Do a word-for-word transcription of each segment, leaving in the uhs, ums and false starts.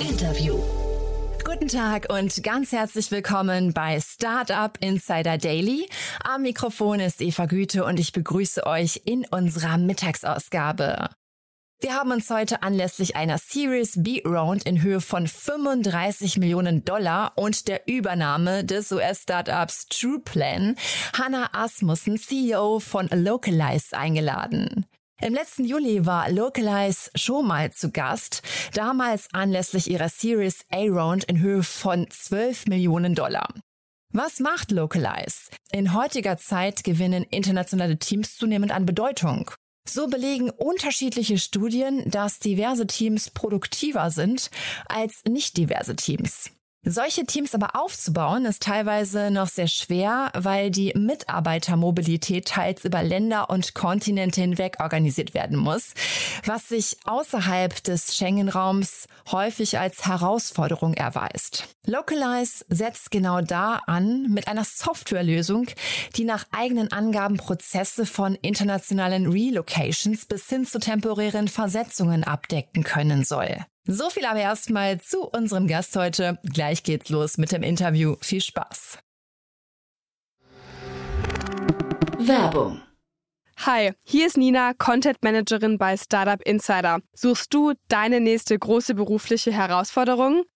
Interview. Guten Tag und ganz herzlich willkommen bei Startup Insider Daily. Am Mikrofon ist Eva Güte und ich begrüße euch in unserer Mittagsausgabe. Wir haben uns heute anlässlich einer Series-B Round in Höhe von fünfunddreißig Millionen Dollar und der Übernahme des U S-Startups Trueplan Hannah Asmussen, C E O von Localyze, eingeladen. Im letzten Juli war Localyze schon mal zu Gast, damals anlässlich ihrer Series A Round in Höhe von zwölf Millionen Dollar. Was macht Localyze? In heutiger Zeit gewinnen internationale Teams zunehmend an Bedeutung. So belegen unterschiedliche Studien, dass diverse Teams produktiver sind als nicht diverse Teams. Solche Teams aber aufzubauen, ist teilweise noch sehr schwer, weil die Mitarbeitermobilität teils über Länder und Kontinente hinweg organisiert werden muss, was sich außerhalb des Schengen-Raums häufig als Herausforderung erweist. Localyze setzt genau da an mit einer Softwarelösung, die nach eigenen Angaben Prozesse von internationalen Relocations bis hin zu temporären Versetzungen abdecken können soll. So viel aber erstmal zu unserem Gast heute. Gleich geht's los mit dem Interview. Viel Spaß. Werbung. Hi, hier ist Nina, Content Managerin bei Startup Insider. Suchst du deine nächste große berufliche Herausforderung?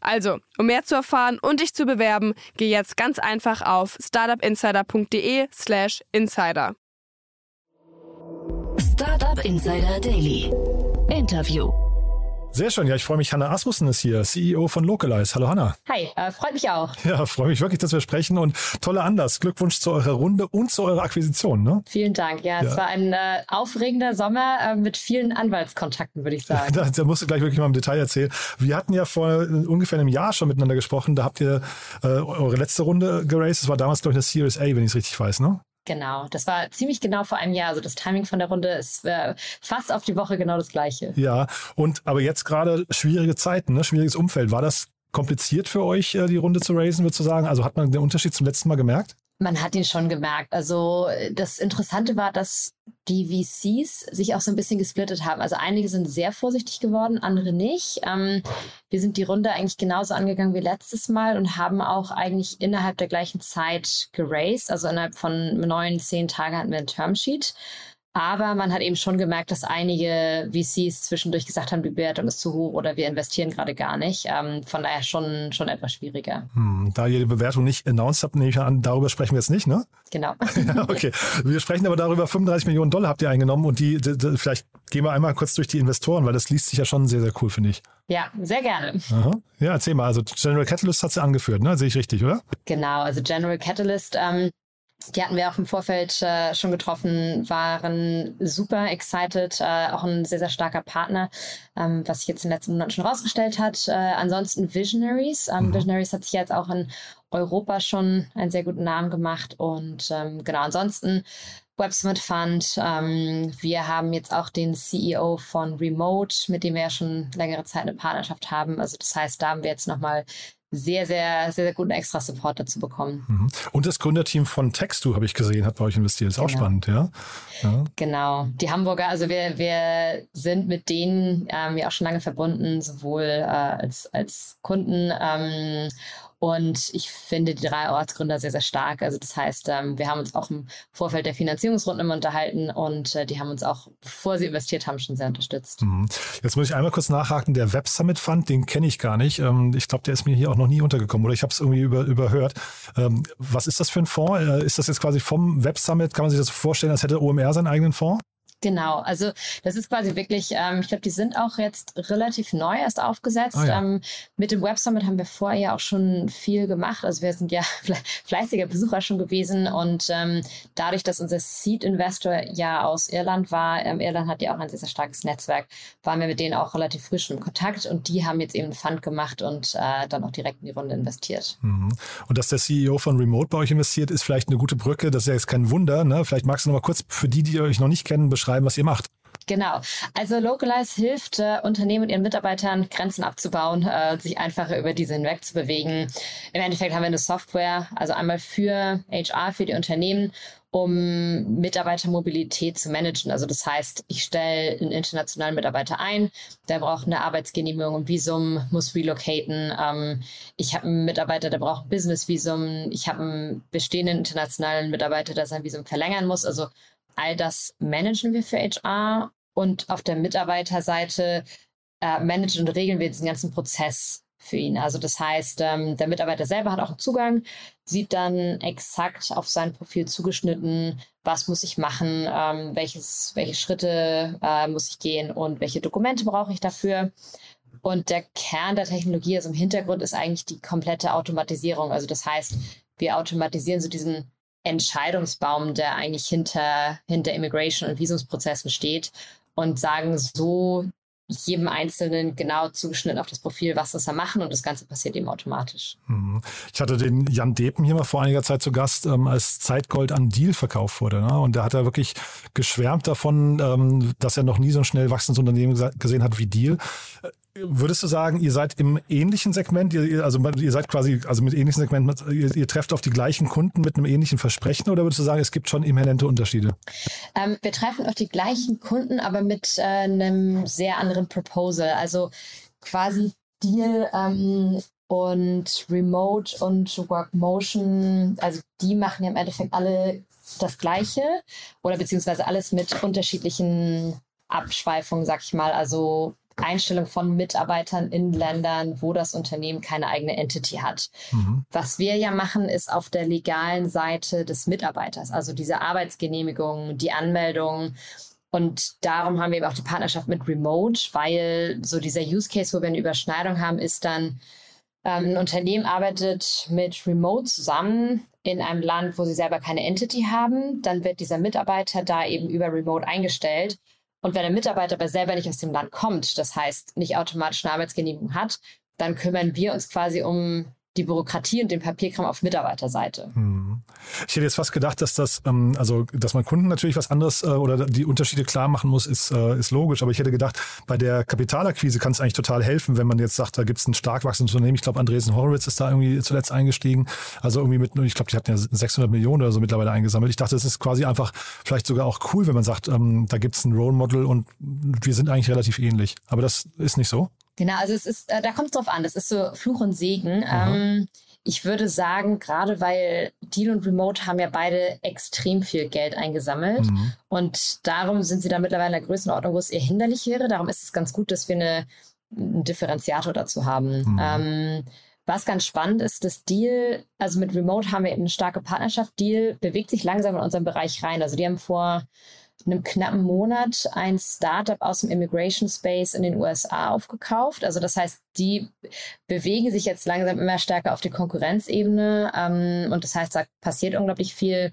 Also, um mehr zu erfahren und dich zu bewerben, geh jetzt ganz einfach auf startup insider punkt d e slash insider. Startup Insider Daily Interview. Sehr schön. Ja, ich freue mich. Hannah Asmussen ist hier, C E O von Localyze. Hallo Hannah. Hi, äh, freut mich auch. Ja, freue mich wirklich, dass wir sprechen und toller Anlass. Glückwunsch zu eurer Runde und zu eurer Akquisition. Ne? Vielen Dank. Ja, ja. Es war ein äh, aufregender Sommer äh, mit vielen Anwaltskontakten, würde ich sagen. da, da musst du gleich wirklich mal im Detail erzählen. Wir hatten ja vor ungefähr einem Jahr schon miteinander gesprochen. Da habt ihr äh, eure letzte Runde geraced. Das war damals, glaube ich, eine Series A, wenn ich es richtig weiß, ne? Genau, das war ziemlich genau vor einem Jahr. Also das Timing von der Runde ist äh, fast auf die Woche genau das Gleiche. Ja, und aber jetzt gerade schwierige Zeiten, ne? Schwieriges Umfeld. War das kompliziert für euch, die Runde zu raisen, würdest du sagen? Also hat man den Unterschied zum letzten Mal gemerkt? Man hat ihn schon gemerkt. Also das Interessante war, dass die V Cs sich auch so ein bisschen gesplittet haben. Also einige sind sehr vorsichtig geworden, andere nicht. Ähm, wir sind die Runde eigentlich genauso angegangen wie letztes Mal und haben auch eigentlich innerhalb der gleichen Zeit geraced. Also innerhalb von neun, zehn Tagen hatten wir ein Termsheet. Aber man hat eben schon gemerkt, dass einige V Cs zwischendurch gesagt haben, die Bewertung ist zu hoch oder wir investieren gerade gar nicht. Ähm, von daher schon, schon etwas schwieriger. Hm, da ihr die Bewertung nicht announced habt, nehme ich an, darüber sprechen wir jetzt nicht, ne? Genau. Ja, okay. Wir sprechen aber darüber, fünfunddreißig Millionen Dollar habt ihr eingenommen und die, die, die vielleicht gehen wir einmal kurz durch die Investoren, weil das liest sich ja schon sehr, sehr cool, finde ich. Ja, sehr gerne. Aha. Ja, erzähl mal. Also General Catalyst hat sie angeführt, ne? Sehe ich richtig, oder? Genau, also General Catalyst, ähm, die hatten wir auch im Vorfeld äh, schon getroffen, waren super excited, äh, auch ein sehr, sehr starker Partner, ähm, was sich jetzt in den letzten Monaten schon rausgestellt hat. Äh, ansonsten Visionaries. Ähm, mhm. Visionaries hat sich jetzt auch in Europa schon einen sehr guten Namen gemacht. Und ähm, genau, ansonsten Web Summit Fund. Ähm, wir haben jetzt auch den C E O von Remote, mit dem wir ja schon längere Zeit eine Partnerschaft haben. Also das heißt, da haben wir jetzt nochmal sehr, sehr, sehr, sehr guten extra Support dazu bekommen. Und das Gründerteam von Textu, habe ich gesehen, hat bei euch investiert. Ist genau. Auch spannend, ja? Ja. Genau. Die Hamburger, also wir, wir sind mit denen ähm, ja auch schon lange verbunden, sowohl äh, als, als Kunden ähm, Und ich finde die drei Ortsgründer sehr, sehr stark. Also das heißt, wir haben uns auch im Vorfeld der Finanzierungsrunden immer unterhalten und die haben uns auch, bevor sie investiert haben, schon sehr unterstützt. Jetzt muss ich einmal kurz nachhaken. Der Web Summit Fund, den kenne ich gar nicht. Ich glaube, der ist mir hier auch noch nie untergekommen oder ich habe es irgendwie über, überhört. Was ist das für ein Fonds? Ist das jetzt quasi vom Web Summit? Kann man sich das vorstellen, als hätte O M R seinen eigenen Fonds? Genau, also das ist quasi wirklich, ähm, ich glaube, die sind auch jetzt relativ neu erst aufgesetzt. Oh ja. Ähm, mit dem Web Summit haben wir vorher ja auch schon viel gemacht. Also wir sind ja fleißiger Besucher schon gewesen und ähm, dadurch, dass unser Seed-Investor ja aus Irland war, ähm, Irland hat ja auch ein sehr, sehr starkes Netzwerk, waren wir mit denen auch relativ früh schon im Kontakt und die haben jetzt eben einen Fund gemacht und äh, dann auch direkt in die Runde investiert. Mhm. Und dass der C E O von Remote bei euch investiert, ist vielleicht eine gute Brücke. Das ist ja jetzt kein Wunder, ne? Vielleicht magst du noch mal kurz für die, die euch noch nicht kennen, beschreiben, was ihr macht. Genau. Also Localyze hilft äh, Unternehmen und ihren Mitarbeitern, Grenzen abzubauen, äh, sich einfacher über diese hinweg zu bewegen. Im Endeffekt haben wir eine Software, also einmal für H R, für die Unternehmen, um Mitarbeitermobilität zu managen. Also das heißt, ich stelle einen internationalen Mitarbeiter ein, der braucht eine Arbeitsgenehmigung, ein Visum, muss relocaten. Ähm, ich habe einen Mitarbeiter, der braucht ein Business-Visum. Ich habe einen bestehenden internationalen Mitarbeiter, der sein Visum verlängern muss. Also all das managen wir für H R und auf der Mitarbeiterseite äh, managen und regeln wir diesen ganzen Prozess für ihn. Also das heißt, ähm, der Mitarbeiter selber hat auch einen Zugang, sieht dann exakt auf sein Profil zugeschnitten, was muss ich machen, ähm, welches, welche Schritte äh, muss ich gehen und welche Dokumente brauche ich dafür. Und der Kern der Technologie, also im Hintergrund, ist eigentlich die komplette Automatisierung. Also das heißt, wir automatisieren so diesen Entscheidungsbaum, der eigentlich hinter, hinter Immigration- und Visumsprozessen steht und sagen so jedem Einzelnen genau zugeschnitten auf das Profil, was das da machen und das Ganze passiert eben automatisch. Ich hatte den Jan Depen hier mal vor einiger Zeit zu Gast, ähm, als Zeitgold an Deal verkauft wurde, ne? Und da hat er wirklich geschwärmt davon, ähm, dass er noch nie so ein schnell wachsendes Unternehmen gesehen hat wie Deal. Würdest du sagen, ihr seid im ähnlichen Segment, ihr, also ihr seid quasi, also mit ähnlichen Segment, ihr, ihr trefft auf die gleichen Kunden mit einem ähnlichen Versprechen oder würdest du sagen, es gibt schon inhärente Unterschiede? Ähm, wir treffen auf die gleichen Kunden, aber mit äh, einem sehr anderen Proposal, also quasi Deal ähm, und Remote und Workmotion, also die machen ja im Endeffekt alle das Gleiche oder beziehungsweise alles mit unterschiedlichen Abschweifungen, sag ich mal, also Einstellung von Mitarbeitern in Ländern, wo das Unternehmen keine eigene Entity hat. Mhm. Was wir ja machen, ist auf der legalen Seite des Mitarbeiters, also diese Arbeitsgenehmigung, die Anmeldung. Und darum haben wir eben auch die Partnerschaft mit Remote, weil so dieser Use Case, wo wir eine Überschneidung haben, ist dann, ähm, ein Unternehmen arbeitet mit Remote zusammen in einem Land, wo sie selber keine Entity haben. Dann wird dieser Mitarbeiter da eben über Remote eingestellt. Und wenn der Mitarbeiter aber selber nicht aus dem Land kommt, das heißt nicht automatisch eine Arbeitsgenehmigung hat, dann kümmern wir uns quasi um die Bürokratie und den Papierkram auf Mitarbeiterseite. Hm. Ich hätte jetzt fast gedacht, dass das, ähm, also dass man Kunden natürlich was anderes äh, oder die Unterschiede klar machen muss, ist, äh, ist logisch. Aber ich hätte gedacht, bei der Kapitalakquise kann es eigentlich total helfen, wenn man jetzt sagt, da gibt es ein stark wachsendes Unternehmen. Ich glaube, Andreessen Horowitz ist da irgendwie zuletzt eingestiegen. Also irgendwie mit, ich glaube, die hatten ja sechshundert Millionen oder so mittlerweile eingesammelt. Ich dachte, es ist quasi einfach vielleicht sogar auch cool, wenn man sagt, ähm, da gibt es ein Role Model und wir sind eigentlich relativ ähnlich. Aber das ist nicht so. Genau, also es ist, da kommt es drauf an, das ist so Fluch und Segen. Ähm, ich würde sagen, gerade weil Deal und Remote haben ja beide extrem viel Geld eingesammelt mhm. und darum sind sie da mittlerweile in der Größenordnung, wo es eher hinderlich wäre. Darum ist es ganz gut, dass wir eine, einen Differenziator dazu haben. Mhm. Ähm, was ganz spannend ist, dass Deal, also mit Remote haben wir eben eine starke Partnerschaft. Deal bewegt sich langsam in unseren Bereich rein. Also die haben vor einem knappen Monat ein Startup aus dem Immigration Space in den U S A aufgekauft. Also das heißt, die bewegen sich jetzt langsam immer stärker auf die Konkurrenzebene. Ähm, und das heißt, da passiert unglaublich viel.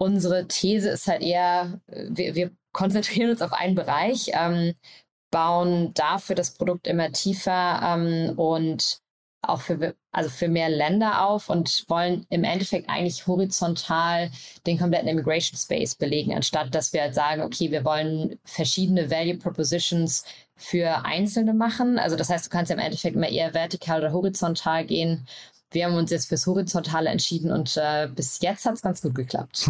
Unsere These ist halt eher, wir, wir konzentrieren uns auf einen Bereich, ähm, bauen dafür das Produkt immer tiefer ähm, und auch für, also für mehr Länder auf und wollen im Endeffekt eigentlich horizontal den kompletten Immigration Space belegen, anstatt dass wir halt sagen, okay, wir wollen verschiedene Value Propositions für Einzelne machen. Also das heißt, du kannst im Endeffekt immer eher vertikal oder horizontal gehen wir haben uns jetzt fürs Horizontale entschieden und äh, bis jetzt hat es ganz gut geklappt.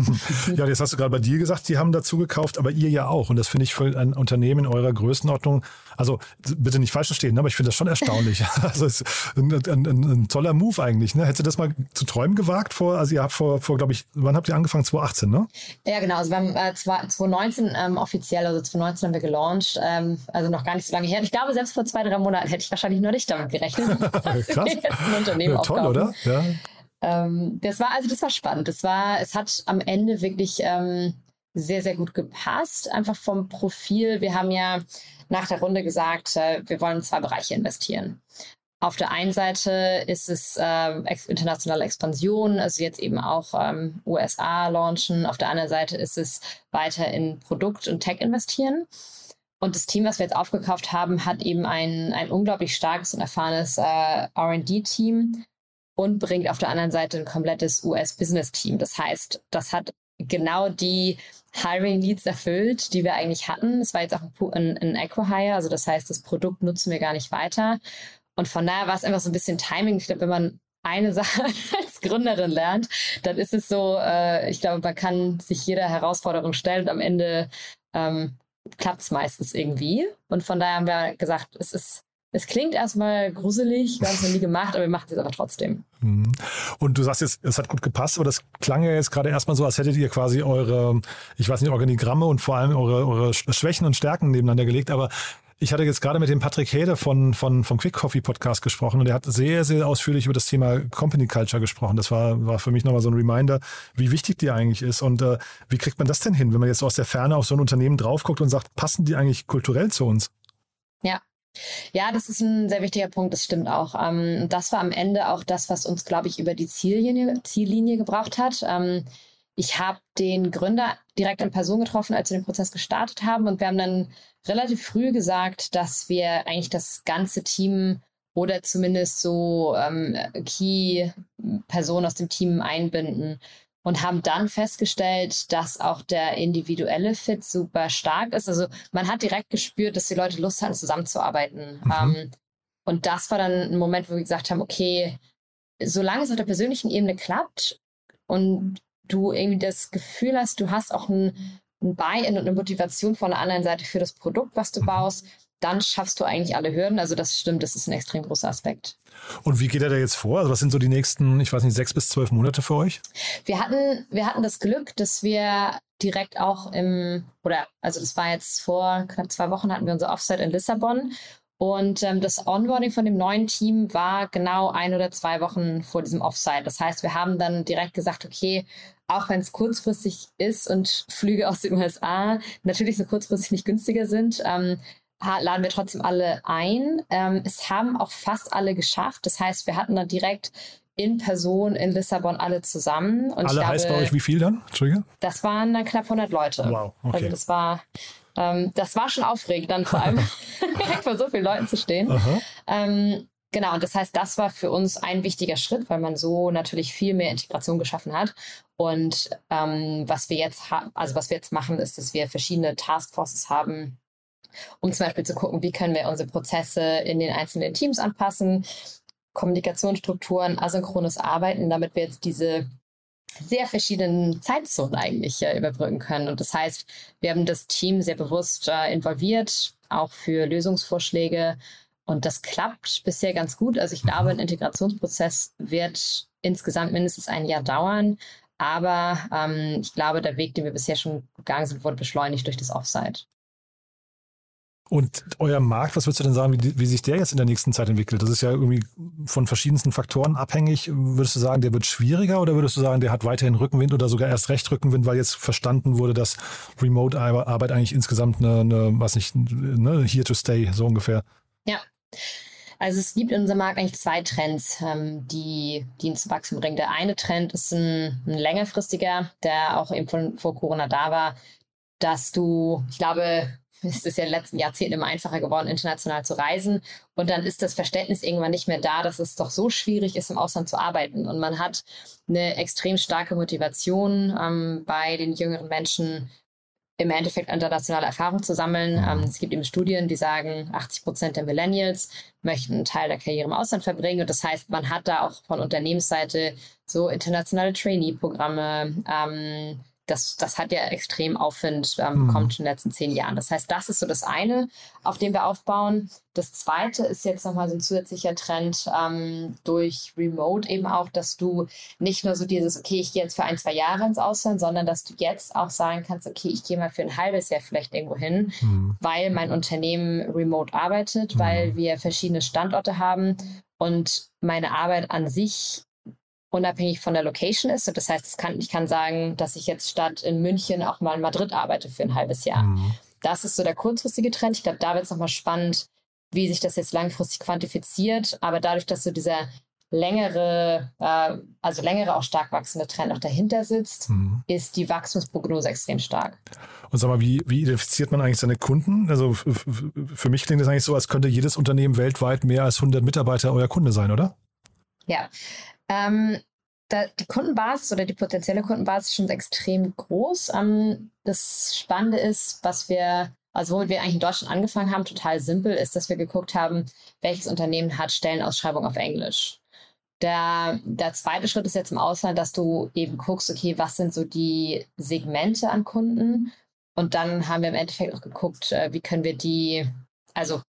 Ja, das hast du gerade bei dir gesagt, die haben dazu gekauft, aber ihr ja auch. Und das finde ich für ein Unternehmen in eurer Größenordnung, also bitte nicht falsch verstehen, aber ich finde das schon erstaunlich. Also es ist ein, ein, ein toller Move eigentlich. Ne? Hättest du das mal zu träumen gewagt vor, also ihr habt vor, vor glaube ich, wann habt ihr angefangen? zwanzig achtzehn, ne? Ja, genau. Also wir haben äh, zwanzig neunzehn ähm, offiziell, also zwanzig neunzehn haben wir gelauncht, ähm, also noch gar nicht so lange her. Ich glaube, selbst vor zwei, drei Monaten hätte ich wahrscheinlich nur nicht damit gerechnet, dass wir jetzt ein Unternehmen ja, toll, aufkaufen. Oder? Ja. Ähm, das war, also das war spannend. Das war, es hat am Ende wirklich ähm, sehr, sehr gut gepasst. Einfach vom Profil. Wir haben ja nach der Runde gesagt, äh, wir wollen in zwei Bereiche investieren. Auf der einen Seite ist es äh, ex- internationale Expansion, also jetzt eben auch ähm, U S A launchen. Auf der anderen Seite ist es weiter in Produkt und Tech investieren. Und das Team, was wir jetzt aufgekauft haben, hat eben ein, ein unglaublich starkes und erfahrenes äh, R und D-Team und bringt auf der anderen Seite ein komplettes U S-Business-Team. Das heißt, das hat genau die Hiring-Needs erfüllt, die wir eigentlich hatten. Es war jetzt auch ein, ein Acqui-Hire, also das heißt, das Produkt nutzen wir gar nicht weiter. Und von daher war es einfach so ein bisschen Timing. Ich glaube, wenn man eine Sache als Gründerin lernt, dann ist es so, äh, ich glaube, man kann sich jeder Herausforderung stellen und am Ende ähm, klappt es meistens irgendwie. Und von daher haben wir gesagt, es ist, es klingt erstmal gruselig, wir haben es noch nie gemacht, aber wir machen es jetzt aber trotzdem. Und du sagst jetzt, es hat gut gepasst, aber das klang ja jetzt gerade erstmal so, als hättet ihr quasi eure, ich weiß nicht, Organigramme und vor allem eure, eure Schwächen und Stärken nebeneinander gelegt, aber ich hatte jetzt gerade mit dem Patrick Hede von, von, vom Quick Coffee Podcast gesprochen und er hat sehr, sehr ausführlich über das Thema Company Culture gesprochen. Das war, war für mich nochmal so ein Reminder, wie wichtig die eigentlich ist und äh, wie kriegt man das denn hin, wenn man jetzt so aus der Ferne auf so ein Unternehmen drauf guckt und sagt, passen die eigentlich kulturell zu uns? Ja, ja, das ist ein sehr wichtiger Punkt, das stimmt auch. Ähm, das war am Ende auch das, was uns, glaube ich, über die Ziellinie, Ziellinie gebracht hat. Ähm, Ich habe den Gründer direkt in Person getroffen, als wir den Prozess gestartet haben. Und wir haben dann relativ früh gesagt, dass wir eigentlich das ganze Team oder zumindest so ähm, Key-Personen aus dem Team einbinden. Und haben dann festgestellt, dass auch der individuelle Fit super stark ist. Also man hat direkt gespürt, dass die Leute Lust hatten, zusammenzuarbeiten. Mhm. Ähm, und das war dann ein Moment, wo wir gesagt haben, okay, solange es auf der persönlichen Ebene klappt und du irgendwie das Gefühl hast, du hast auch ein, ein Buy-in und eine Motivation von der anderen Seite für das Produkt, was du baust, dann schaffst du eigentlich alle Hürden. Also das stimmt, das ist ein extrem großer Aspekt. Und wie geht er da jetzt vor? Also was sind so die nächsten, ich weiß nicht, sechs bis zwölf Monate für euch? Wir hatten, wir hatten das Glück, dass wir direkt auch im, oder also das war jetzt vor knapp zwei Wochen, hatten wir unser Offsite in Lissabon. Und ähm, das Onboarding von dem neuen Team war genau ein oder zwei Wochen vor diesem Offsite. Das heißt, wir haben dann direkt gesagt, okay, auch wenn es kurzfristig ist und Flüge aus den U S A natürlich so kurzfristig nicht günstiger sind, ähm, laden wir trotzdem alle ein. Ähm, es haben auch fast alle geschafft. Das heißt, wir hatten dann direkt in Person in Lissabon alle zusammen. Und alle, ich glaube, heißt bei euch wie viel dann? Entschuldige? Das waren dann knapp hundert Leute. Wow, okay. Also das war... Ähm, das war schon aufregend, dann vor allem direkt vor so vielen Leuten zu stehen. Ähm, genau, und das heißt, das war für uns ein wichtiger Schritt, weil man so natürlich viel mehr Integration geschaffen hat. Und ähm, was wir jetzt ha- also was wir jetzt machen, ist, dass wir verschiedene Taskforces haben, um zum Beispiel zu gucken, wie können wir unsere Prozesse in den einzelnen Teams anpassen, Kommunikationsstrukturen, asynchrones Arbeiten, damit wir jetzt diese sehr verschiedenen Zeitzonen eigentlich äh, überbrücken können. Und das heißt, wir haben das Team sehr bewusst äh, involviert, auch für Lösungsvorschläge. Und das klappt bisher ganz gut. Also ich glaube, ein Integrationsprozess wird insgesamt mindestens ein Jahr dauern. Aber ähm, ich glaube, der Weg, den wir bisher schon gegangen sind, wurde beschleunigt durch das Offsite. Und euer Markt, was würdest du denn sagen, wie, wie sich der jetzt in der nächsten Zeit entwickelt? Das ist ja irgendwie von verschiedensten Faktoren abhängig. Würdest du sagen, der wird schwieriger oder würdest du sagen, der hat weiterhin Rückenwind oder sogar erst recht Rückenwind, weil jetzt verstanden wurde, dass Remote-Arbeit eigentlich insgesamt eine, eine was nicht, ne, here to stay, so ungefähr? Ja, also es gibt in unserem Markt eigentlich zwei Trends, ähm, die, die ihn zu wachsen bringen. Der eine Trend ist ein, ein längerfristiger, der auch eben von, vor Corona da war, dass du, ich glaube... Es ist ja in den letzten Jahrzehnten immer einfacher geworden, international zu reisen. Und dann ist das Verständnis irgendwann nicht mehr da, dass es doch so schwierig ist, im Ausland zu arbeiten. Und man hat eine extrem starke Motivation ähm, bei den jüngeren Menschen, im Endeffekt internationale Erfahrung zu sammeln. Ähm, es gibt eben Studien, die sagen, achtzig Prozent der Millennials möchten einen Teil der Karriere im Ausland verbringen. Und das heißt, man hat da auch von Unternehmensseite so internationale Trainee-Programme. Ähm, das, das hat ja extrem Aufwind, ähm, mhm. kommt schon in den letzten zehn Jahren. Das heißt, das ist so das eine, auf dem wir aufbauen. Das zweite ist jetzt nochmal so ein zusätzlicher Trend ähm, durch Remote eben auch, dass du nicht nur so dieses, okay, ich gehe jetzt für ein, zwei Jahre ins Ausland, sondern dass du jetzt auch sagen kannst, okay, ich gehe mal für ein halbes Jahr vielleicht irgendwo hin, mhm. weil mein Unternehmen remote arbeitet, mhm. weil wir verschiedene Standorte haben und meine Arbeit an sich unabhängig von der Location ist. Und das heißt, es kann, ich kann sagen, dass ich jetzt statt in München auch mal in Madrid arbeite für ein halbes Jahr. Mhm. Das ist so der kurzfristige Trend. Ich glaube, da wird es nochmal spannend, wie sich das jetzt langfristig quantifiziert. Aber dadurch, dass so dieser längere, äh, also längere auch stark wachsende Trend auch dahinter sitzt, mhm. ist die Wachstumsprognose extrem stark. Und sag mal, wie, wie identifiziert man eigentlich seine Kunden? Also f- f- für mich klingt das eigentlich so, als könnte jedes Unternehmen weltweit mehr als hundert Mitarbeiter euer Kunde sein, oder? Ja, ähm, da, die Kundenbasis oder die potenzielle Kundenbasis ist schon extrem groß. Ähm, das Spannende ist, was wir, also womit wir eigentlich in Deutschland angefangen haben, total simpel, ist, dass wir geguckt haben, welches Unternehmen hat Stellenausschreibung auf Englisch. Der, der zweite Schritt ist jetzt im Ausland, dass du eben guckst, okay, was sind so die Segmente an Kunden? Und dann haben wir im Endeffekt auch geguckt, wie können wir die, also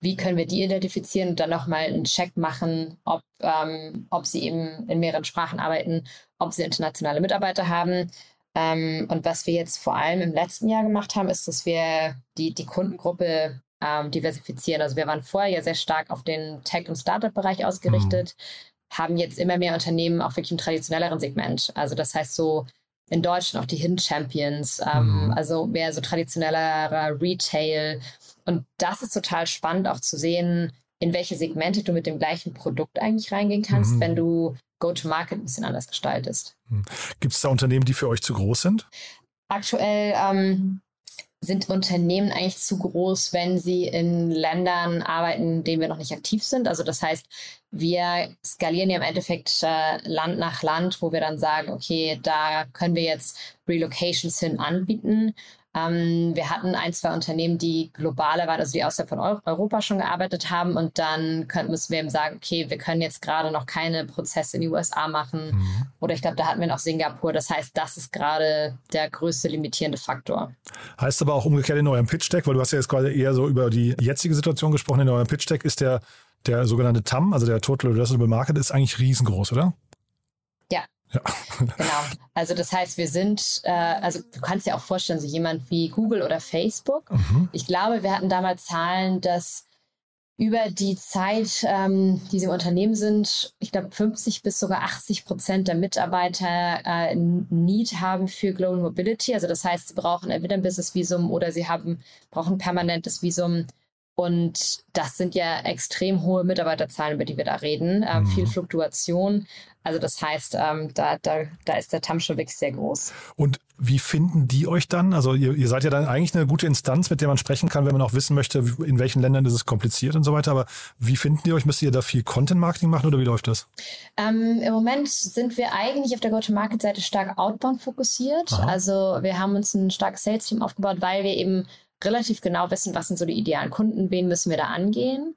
wie können wir die identifizieren und dann nochmal einen Check machen, ob, ähm, ob sie eben in mehreren Sprachen arbeiten, ob sie internationale Mitarbeiter haben. Ähm, und was wir jetzt vor allem im letzten Jahr gemacht haben, ist, dass wir die, die Kundengruppe ähm, diversifizieren. Also wir waren vorher ja sehr stark auf den Tech- und Startup-Bereich ausgerichtet, mhm. haben jetzt immer mehr Unternehmen auch wirklich im traditionelleren Segment. Also das heißt so in Deutschland auch die Hidden Champions, ähm, mhm. also mehr so traditionellerer Retail. Und das ist total spannend auch zu sehen, in welche Segmente du mit dem gleichen Produkt eigentlich reingehen kannst, mhm. wenn du Go-to-Market ein bisschen anders gestaltest. Gibt es da Unternehmen, die für euch zu groß sind? Aktuell ähm, sind Unternehmen eigentlich zu groß, wenn sie in Ländern arbeiten, in denen wir noch nicht aktiv sind. Also das heißt, wir skalieren ja im Endeffekt äh, Land nach Land, wo wir dann sagen, okay, da können wir jetzt Relocations hin anbieten. Ähm, wir hatten ein, zwei Unternehmen, die globaler waren, also die außerhalb von Europa schon gearbeitet haben. Und dann können, müssen wir eben sagen, okay, wir können jetzt gerade noch keine Prozesse in die U S A machen. Mhm. Oder ich glaube, da hatten wir noch Singapur. Das heißt, das ist gerade der größte limitierende Faktor. Heißt aber auch umgekehrt in eurem Pitch-Deck, weil du hast ja jetzt gerade eher so über die jetzige Situation gesprochen. In eurem Pitch-Deck ist der, der sogenannte T A M, also der Total Addressable Market, ist eigentlich riesengroß, oder? Ja. Ja. Genau. Also das heißt, wir sind, äh, also du kannst dir auch vorstellen, so jemand wie Google oder Facebook. Mhm. Ich glaube, wir hatten damals Zahlen, dass über die Zeit, ähm, die sie im Unternehmen sind, ich glaube fünfzig bis sogar achtzig Prozent der Mitarbeiter äh, Need haben für Global Mobility. Also das heißt, sie brauchen entweder ein Business-Visum oder sie haben, brauchen ein permanentes Visum. Und das sind ja extrem hohe Mitarbeiterzahlen, über die wir da reden. Ähm, mhm. Viel Fluktuation. Also das heißt, ähm, da, da, da ist der T A M schon wirklich sehr groß. Und wie finden die euch dann? Also ihr, ihr seid ja dann eigentlich eine gute Instanz, mit der man sprechen kann, wenn man auch wissen möchte, in welchen Ländern ist es kompliziert und so weiter. Aber wie finden die euch? Müsst ihr da viel Content-Marketing machen oder wie läuft das? Ähm, im Moment sind wir eigentlich auf der Go-to-Market-Seite stark outbound fokussiert. Aha. Also wir haben uns ein starkes Sales-Team aufgebaut, weil wir eben relativ genau wissen, was sind so die idealen Kunden, wen müssen wir da angehen.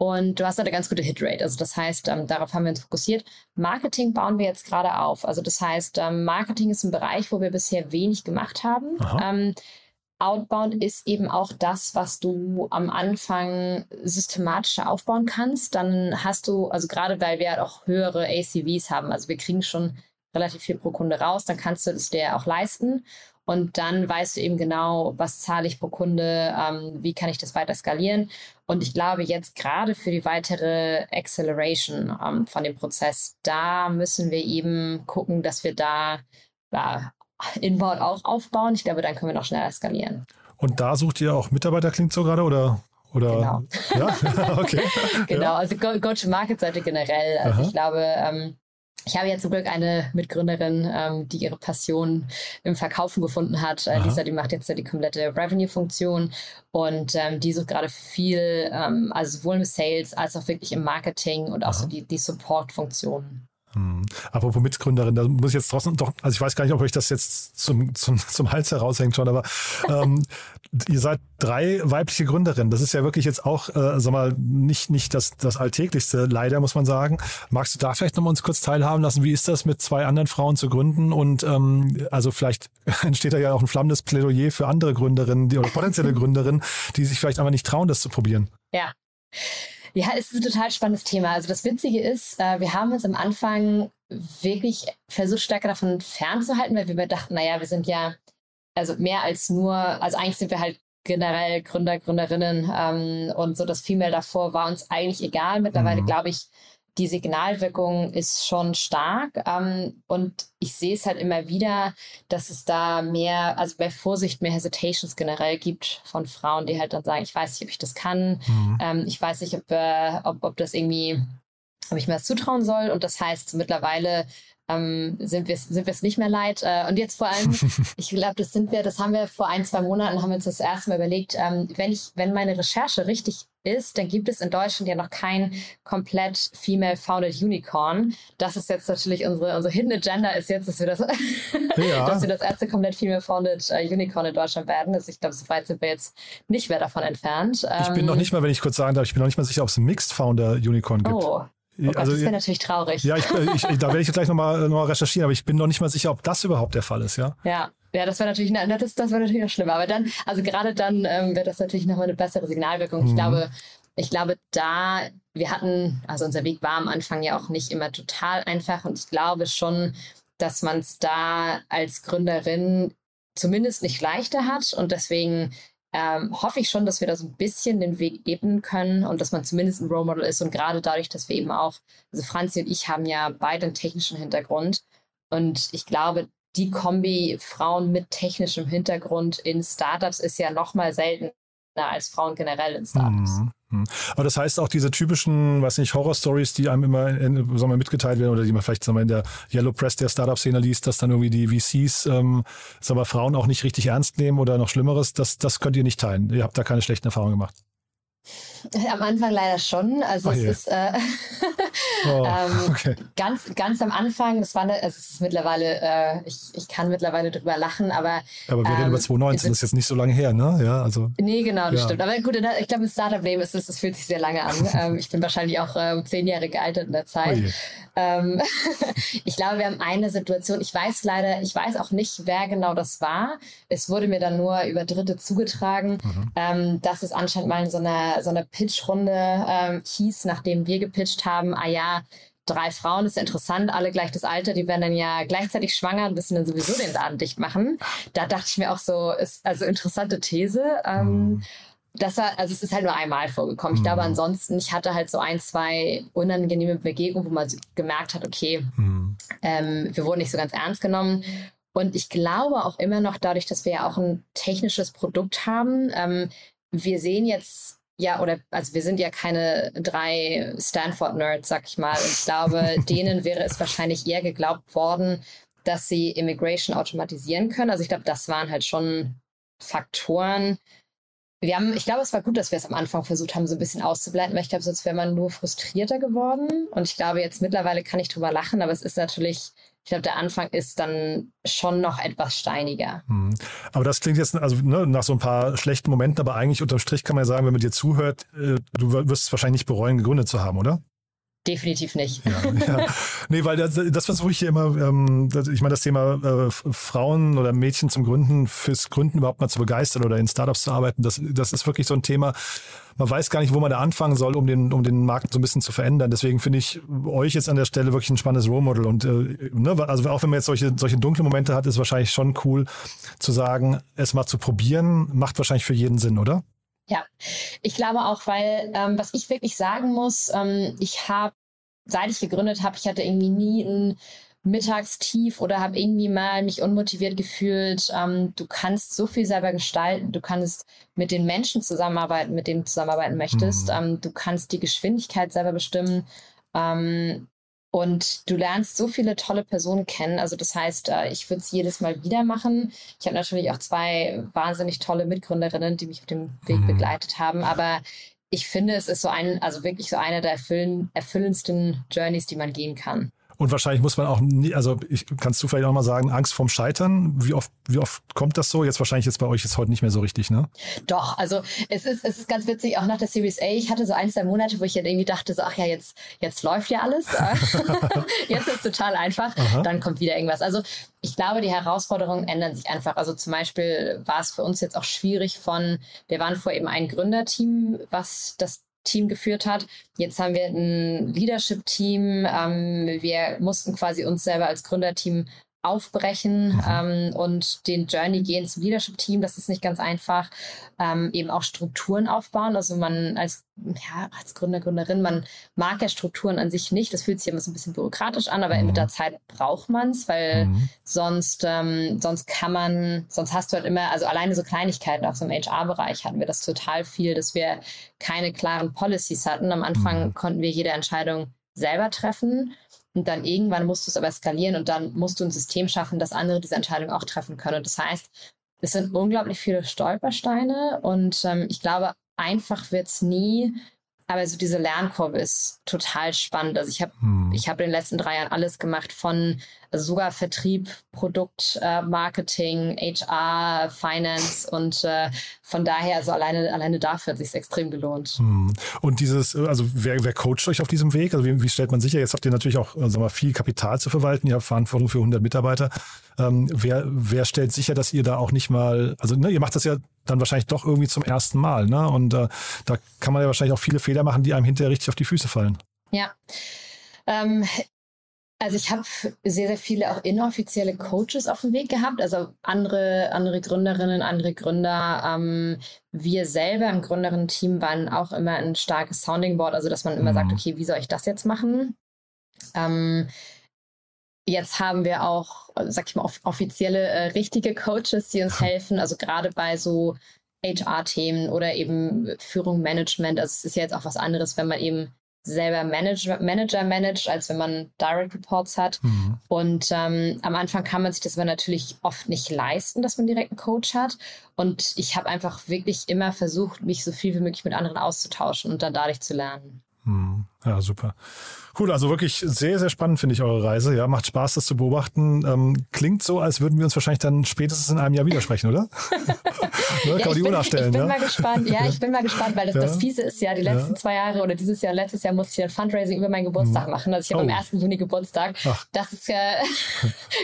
Und du hast da eine ganz gute Hitrate. Also das heißt, ähm, darauf haben wir uns fokussiert. Marketing bauen wir jetzt gerade auf. Also das heißt, ähm, Marketing ist ein Bereich, wo wir bisher wenig gemacht haben. Ähm, Outbound ist eben auch das, was du am Anfang systematischer aufbauen kannst. Dann hast du, also gerade weil wir halt auch höhere A C Vs haben, also wir kriegen schon relativ viel pro Kunde raus, dann kannst du es dir auch leisten. Und dann weißt du eben genau, was zahle ich pro Kunde, ähm, wie kann ich das weiter skalieren. Und ich glaube jetzt gerade für die weitere Acceleration ähm, von dem Prozess, da müssen wir eben gucken, dass wir da ja, Inbound auch aufbauen. Ich glaube, dann können wir noch schneller skalieren. Und da sucht ihr auch Mitarbeiter, klingt so gerade, oder? oder? Genau. Ja? Okay. Genau, ja. Also Go-to-Market-Seite generell. Also Aha. ich glaube... Ähm, Ich habe ja zum Glück eine Mitgründerin, ähm, die ihre Passion im Verkaufen gefunden hat. Äh, Lisa, die macht jetzt ja die komplette Revenue-Funktion und ähm, die sucht gerade viel, ähm, also sowohl im Sales als auch wirklich im Marketing und auch Aha. so die, die Support-Funktionen. Hm. Aber wo Mitgründerin, da muss ich jetzt trotzdem doch, also ich weiß gar nicht, ob euch das jetzt zum, zum, zum Hals heraushängt schon, aber ähm, ihr seid drei weibliche Gründerinnen. Das ist ja wirklich jetzt auch, äh, sag mal, nicht, nicht das, das Alltäglichste, leider muss man sagen. Magst du da vielleicht nochmal uns kurz teilhaben lassen? Wie ist das, mit zwei anderen Frauen zu gründen? Und ähm, also vielleicht entsteht da ja auch ein flammendes Plädoyer für andere Gründerinnen die, oder potenzielle Gründerinnen, die sich vielleicht einfach nicht trauen, das zu probieren. Ja. Ja, es ist ein total spannendes Thema. Also das Witzige ist, wir haben uns am Anfang wirklich versucht, stärker davon fernzuhalten, weil wir dachten, naja, wir sind ja also mehr als nur, also eigentlich sind wir halt generell Gründer, Gründerinnen ähm, und so das Female davor war uns eigentlich egal. Mittlerweile, mhm. glaube ich, die Signalwirkung ist schon stark ähm, und ich sehe es halt immer wieder, dass es da mehr, also mehr Vorsicht, mehr Hesitations generell gibt von Frauen, die halt dann sagen, ich weiß nicht, ob ich das kann, mhm. ähm, ich weiß nicht, ob, äh, ob, ob das irgendwie, ob ich mir das zutrauen soll, und das heißt mittlerweile ähm, sind wir sind wir es nicht mehr leid äh, und jetzt vor allem, ich glaube, das sind wir, das haben wir vor ein, zwei Monaten, haben wir uns das erste Mal überlegt, ähm, wenn ich, wenn meine Recherche richtig ist, dann gibt es in Deutschland ja noch kein komplett female-founded Unicorn. Das ist jetzt natürlich unsere, unsere Hidden Agenda ist jetzt, dass wir das, ja. dass wir das erste komplett female-founded äh, Unicorn in Deutschland werden. Also ich glaube, so weit sind wir jetzt nicht mehr davon entfernt. Ich ähm, bin noch nicht mal, wenn ich kurz sagen darf, ich bin noch nicht mal sicher, ob es ein Mixed-Founder Unicorn gibt. Oh. Oh Gott, also, das wäre natürlich traurig. Ja, ich, ich, da werde ich gleich nochmal noch mal recherchieren, aber ich bin noch nicht mal sicher, ob das überhaupt der Fall ist, ja? Ja, ja, das wäre natürlich, das, das wär natürlich noch schlimmer. Aber dann, also gerade dann ähm, wird das natürlich nochmal eine bessere Signalwirkung. Mhm. Ich glaube, ich glaube, da, wir hatten, also unser Weg war am Anfang ja auch nicht immer total einfach und ich glaube schon, dass man es da als Gründerin zumindest nicht leichter hat und deswegen Ähm, hoffe ich schon, dass wir da so ein bisschen den Weg ebnen können und dass man zumindest ein Role Model ist, und gerade dadurch, dass wir eben auch, also Franzi und ich haben ja beide einen technischen Hintergrund und ich glaube, die Kombi Frauen mit technischem Hintergrund in Startups ist ja nochmal seltener als Frauen generell in Startups. Mhm. Aber das heißt auch diese typischen, weiß nicht, Horror-Stories, die einem immer in, sagen wir, mitgeteilt werden oder die man vielleicht, sagen wir, in der Yellow Press der Startup-Szene liest, dass dann irgendwie die V Cs, ähm, sagen wir, Frauen auch nicht richtig ernst nehmen oder noch Schlimmeres, das, das könnt ihr nicht teilen. Ihr habt da keine schlechten Erfahrungen gemacht. Am Anfang leider schon. Also oh es je. ist äh, oh, ähm, okay. ganz, ganz am Anfang, das war eine, also es ist mittlerweile, äh, ich, ich kann mittlerweile drüber lachen, aber. Aber wir ähm, reden über zwanzig neunzehn, das ist jetzt nicht so lange her, ne? Ja, also. Nee, genau, das ja. stimmt. Aber gut, ich glaube, im Startup-Leben ist es, das fühlt sich sehr lange an. ähm, ich bin wahrscheinlich auch äh, zehn Jahre gealtert in der Zeit. Oh ähm, ich glaube, wir haben eine Situation, ich weiß leider, ich weiß auch nicht, wer genau das war. Es wurde mir dann nur über Dritte zugetragen, mhm. ähm, dass es anscheinend mal so eine so eine Pitchrunde ähm, hieß, nachdem wir gepitcht haben, ah ja, drei Frauen, ist interessant, alle gleich das Alter, die werden dann ja gleichzeitig schwanger und müssen dann sowieso den Laden dicht machen. Da dachte ich mir auch so, ist also interessante These. Ähm, mm. Das war, also es ist halt nur einmal vorgekommen. Mm. Ich glaube ansonsten, ich hatte halt so ein, zwei unangenehme Begegnungen, wo man gemerkt hat, okay, mm. ähm, wir wurden nicht so ganz ernst genommen. Und ich glaube auch immer noch, dadurch, dass wir ja auch ein technisches Produkt haben, ähm, wir sehen jetzt ja, oder, also wir sind ja keine drei Stanford-Nerds, sag ich mal. Und ich glaube, denen wäre es wahrscheinlich eher geglaubt worden, dass sie Immigration automatisieren können. Also ich glaube, das waren halt schon Faktoren. Wir haben, ich glaube, es war gut, dass wir es am Anfang versucht haben, so ein bisschen auszubleiben, weil ich glaube, sonst wäre man nur frustrierter geworden. Und ich glaube, jetzt mittlerweile kann ich drüber lachen, aber es ist natürlich, ich glaube, der Anfang ist dann schon noch etwas steiniger. Hm. Aber das klingt jetzt also ne, nach so ein paar schlechten Momenten, aber eigentlich unterm Strich kann man ja sagen, wenn man dir zuhört, äh, du wirst es wahrscheinlich nicht bereuen, gegründet zu haben, oder? Definitiv nicht. Ja, ja. Nee, weil das, das versuche ich hier immer, ähm, ich meine, das Thema äh, Frauen oder Mädchen zum Gründen, fürs Gründen überhaupt mal zu begeistern oder in Startups zu arbeiten, das, das ist wirklich so ein Thema. Man weiß gar nicht, wo man da anfangen soll, um den, um den Markt so ein bisschen zu verändern. Deswegen finde ich euch jetzt an der Stelle wirklich ein spannendes Role Model. Und äh, ne, also auch wenn man jetzt solche, solche dunklen Momente hat, ist wahrscheinlich schon cool zu sagen, es mal zu probieren, macht wahrscheinlich für jeden Sinn, oder? Ja, ich glaube auch, weil ähm, was ich wirklich sagen muss, ähm, ich habe, seit ich gegründet habe, ich hatte irgendwie nie ein Mittagstief oder habe irgendwie mal mich unmotiviert gefühlt. Ähm, du kannst so viel selber gestalten, du kannst mit den Menschen zusammenarbeiten, mit denen du zusammenarbeiten möchtest, mhm. ähm, du kannst die Geschwindigkeit selber bestimmen ähm, und du lernst so viele tolle Personen kennen. Also das heißt, äh, ich würde es jedes Mal wieder machen. Ich habe natürlich auch zwei wahnsinnig tolle Mitgründerinnen, die mich auf dem Weg mhm. begleitet haben, aber ich finde, es ist so ein, also wirklich so eine der erfüllendsten Journeys, die man gehen kann. Und wahrscheinlich muss man auch, nie, also ich, kannst du vielleicht auch mal sagen, Angst vorm Scheitern, wie oft, wie oft kommt das so? Jetzt wahrscheinlich jetzt bei euch jetzt heute nicht mehr so richtig, ne? Doch, also es ist, es ist ganz witzig, auch nach der Series A, ich hatte so ein, zwei Monate, wo ich dann irgendwie dachte, so ach ja, jetzt, jetzt läuft ja alles. Jetzt ist es total einfach, aha, dann kommt wieder irgendwas. Also ich glaube, die Herausforderungen ändern sich einfach. Also zum Beispiel war es für uns jetzt auch schwierig von, wir waren vorher eben ein Gründerteam, was das Team geführt hat. Jetzt haben wir ein Leadership-Team. Ähm, wir mussten quasi uns selber als Gründerteam aufbrechen mhm. ähm, und den Journey gehen zum Leadership-Team. Das ist nicht ganz einfach. Ähm, eben auch Strukturen aufbauen. Also man als, ja, als Gründer, Gründerin, man mag ja Strukturen an sich nicht. Das fühlt sich immer so ein bisschen bürokratisch an, aber mhm. mit der Zeit braucht man es, weil mhm. sonst, ähm, sonst kann man, sonst hast du halt immer, also alleine so Kleinigkeiten, auch so im H R-Bereich hatten wir das total viel, dass wir keine klaren Policies hatten. Am Anfang mhm. konnten wir jede Entscheidung selber treffen. Und dann irgendwann musst du es aber skalieren und dann musst du ein System schaffen, dass andere diese Entscheidung auch treffen können. Und das heißt, es sind unglaublich viele Stolpersteine und ähm, ich glaube, einfach wird es nie, aber so diese Lernkurve ist total spannend. Also ich habe hm. ich hab in den letzten drei Jahren alles gemacht von also sogar Vertrieb, Produkt, äh, Marketing, H R, Finance und äh, von daher, also alleine, alleine dafür hat es sich extrem gelohnt. Hm. Und dieses, also wer, wer coacht euch auf diesem Weg? Also wie, wie stellt man sicher? Jetzt habt ihr natürlich auch sagen wir mal, viel Kapital zu verwalten, ihr habt Verantwortung für hundert Mitarbeiter. Ähm, wer, wer stellt sicher, dass ihr da auch nicht mal, also ne, ihr macht das ja dann wahrscheinlich doch irgendwie zum ersten Mal, ne? Und äh, da kann man ja wahrscheinlich auch viele Fehler machen, die einem hinterher richtig auf die Füße fallen. Ja. Ähm, also ich habe sehr, sehr viele auch inoffizielle Coaches auf dem Weg gehabt, also andere, andere Gründerinnen, andere Gründer. Ähm, wir selber im Gründerinnen-Team waren auch immer ein starkes Sounding Board, also dass man immer mhm. sagt, okay, wie soll ich das jetzt machen? Ähm, Jetzt haben wir auch, sag ich mal, off- offizielle, äh, richtige Coaches, die uns helfen, also gerade bei so H R-Themen oder eben Führung, Management. Also es ist ja jetzt auch was anderes, wenn man eben selber Manager, Manager managt, als wenn man Direct Reports hat. Mhm. Und ähm, am Anfang kann man sich das aber natürlich oft nicht leisten, dass man direkt einen Coach hat. Und ich habe einfach wirklich immer versucht, mich so viel wie möglich mit anderen auszutauschen und dann dadurch zu lernen. Ja, super. Cool, also wirklich sehr, sehr spannend finde ich eure Reise. Ja, macht Spaß, das zu beobachten. Ähm, klingt so, als würden wir uns wahrscheinlich dann spätestens in einem Jahr widersprechen, oder? ne? ja, Kann man die Uhr nachstellen, ich bin ja? mal gespannt. Ja, ich bin mal gespannt, weil das, ja. das Fiese ist ja, die letzten ja. zwei Jahre oder dieses Jahr, letztes Jahr musste ich ein Fundraising über meinen Geburtstag mhm. machen. Also ich habe oh. am ersten Juni Geburtstag. Ach. Das ist ja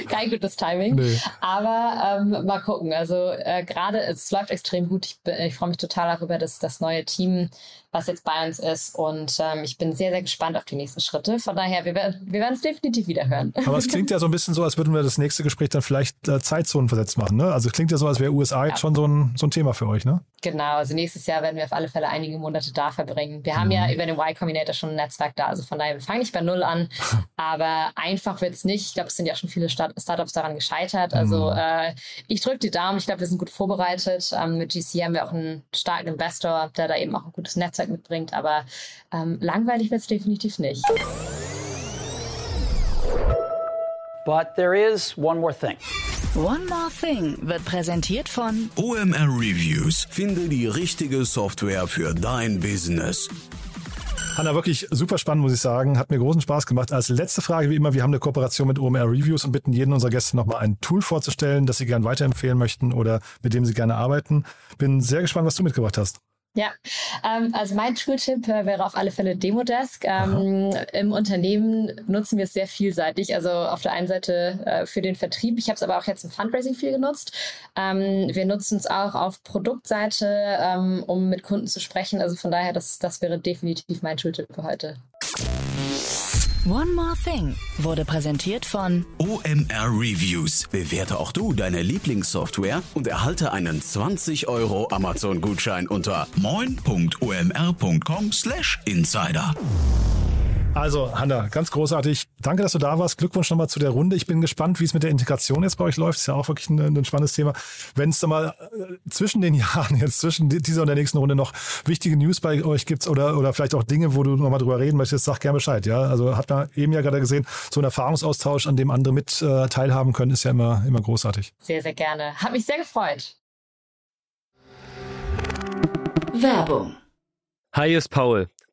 kein gutes Timing. Nee. Aber ähm, mal gucken. Also äh, gerade, es läuft extrem gut. Ich, ich freue mich total darüber, dass das neue Team, was jetzt bei uns ist. Und ähm, ich bin sehr, sehr gespannt auf die nächsten Schritte. Von daher, wir, wir werden es definitiv wiederhören. Aber es klingt ja so ein bisschen so, als würden wir das nächste Gespräch dann vielleicht äh, Zeitzonen versetzt machen. Ne? Also es klingt ja so, als wäre U S A ja. jetzt schon so ein, so ein Thema für euch. Ne? Genau, also nächstes Jahr werden wir auf alle Fälle einige Monate da verbringen. Wir haben mhm. ja über den Y Combinator schon ein Netzwerk da. Also von daher, wir fangen nicht bei Null an. Aber einfach wird es nicht. Ich glaube, es sind ja schon viele Start- Startups daran gescheitert. Also mhm. äh, ich drücke die Daumen. Ich glaube, wir sind gut vorbereitet. Ähm, mit G C haben wir auch einen starken Investor, der da eben auch ein gutes Netzwerk mitbringt, aber ähm, langweilig wird es definitiv nicht. But there is one more thing. One More Thing wird präsentiert von O M R Reviews. Finde die richtige Software für dein Business. Hannah, wirklich super spannend, muss ich sagen. Hat mir großen Spaß gemacht. Als letzte Frage, wie immer, wir haben eine Kooperation mit O M R Reviews und bitten jeden unserer Gäste nochmal ein Tool vorzustellen, das sie gerne weiterempfehlen möchten oder mit dem sie gerne arbeiten. Bin sehr gespannt, was du mitgebracht hast. Ja, ähm, also mein Tooltip äh, wäre auf alle Fälle Demodesk. Ähm, im Unternehmen nutzen wir es sehr vielseitig. Also auf der einen Seite äh, für den Vertrieb. Ich habe es aber auch jetzt im Fundraising viel genutzt. Ähm, wir nutzen es auch auf Produktseite, ähm, um mit Kunden zu sprechen. Also von daher, das, das wäre definitiv mein Tooltip für heute. One More Thing wurde präsentiert von O M R Reviews. Bewerte auch du deine Lieblingssoftware und erhalte einen zwanzig Euro Amazon-Gutschein unter moin.omr.com slash insider. Also, Hannah, ganz großartig. Danke, dass du da warst. Glückwunsch nochmal zu der Runde. Ich bin gespannt, wie es mit der Integration jetzt bei euch läuft. Ist ja auch wirklich ein, ein spannendes Thema. Wenn es da mal zwischen den Jahren, jetzt zwischen dieser und der nächsten Runde noch wichtige News bei euch gibt oder, oder vielleicht auch Dinge, wo du nochmal drüber reden möchtest, sag gerne Bescheid. Ja, also hat man eben ja gerade gesehen, so ein Erfahrungsaustausch, an dem andere mit äh, teilhaben können, ist ja immer, immer großartig. Sehr, sehr gerne. Hat mich sehr gefreut. Werbung. Hi, ist Paul.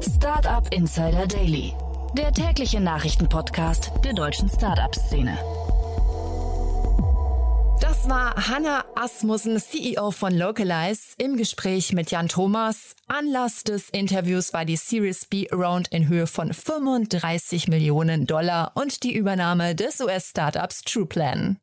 Startup Insider Daily, der tägliche Nachrichtenpodcast der deutschen Startup-Szene. Das war Hannah Asmussen, C E O von Localyze, im Gespräch mit Jan Thomas. Anlass des Interviews war die Series-B Round in Höhe von fünfunddreißig Millionen Dollar und die Übernahme des U S-Startups Trueplan.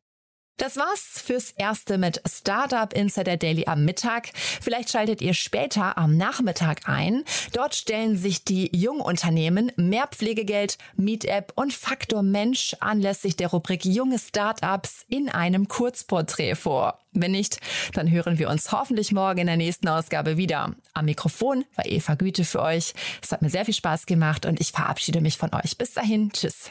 Das war's fürs Erste mit Startup Insider Daily am Mittag. Vielleicht schaltet ihr später am Nachmittag ein. Dort stellen sich die Jungunternehmen Mehr Pflegegeld, Meetup und Faktor Mensch anlässlich der Rubrik Junge Startups in einem Kurzporträt vor. Wenn nicht, dann hören wir uns hoffentlich morgen in der nächsten Ausgabe wieder. Am Mikrofon war Eva Güte für euch. Es hat mir sehr viel Spaß gemacht und ich verabschiede mich von euch. Bis dahin, tschüss.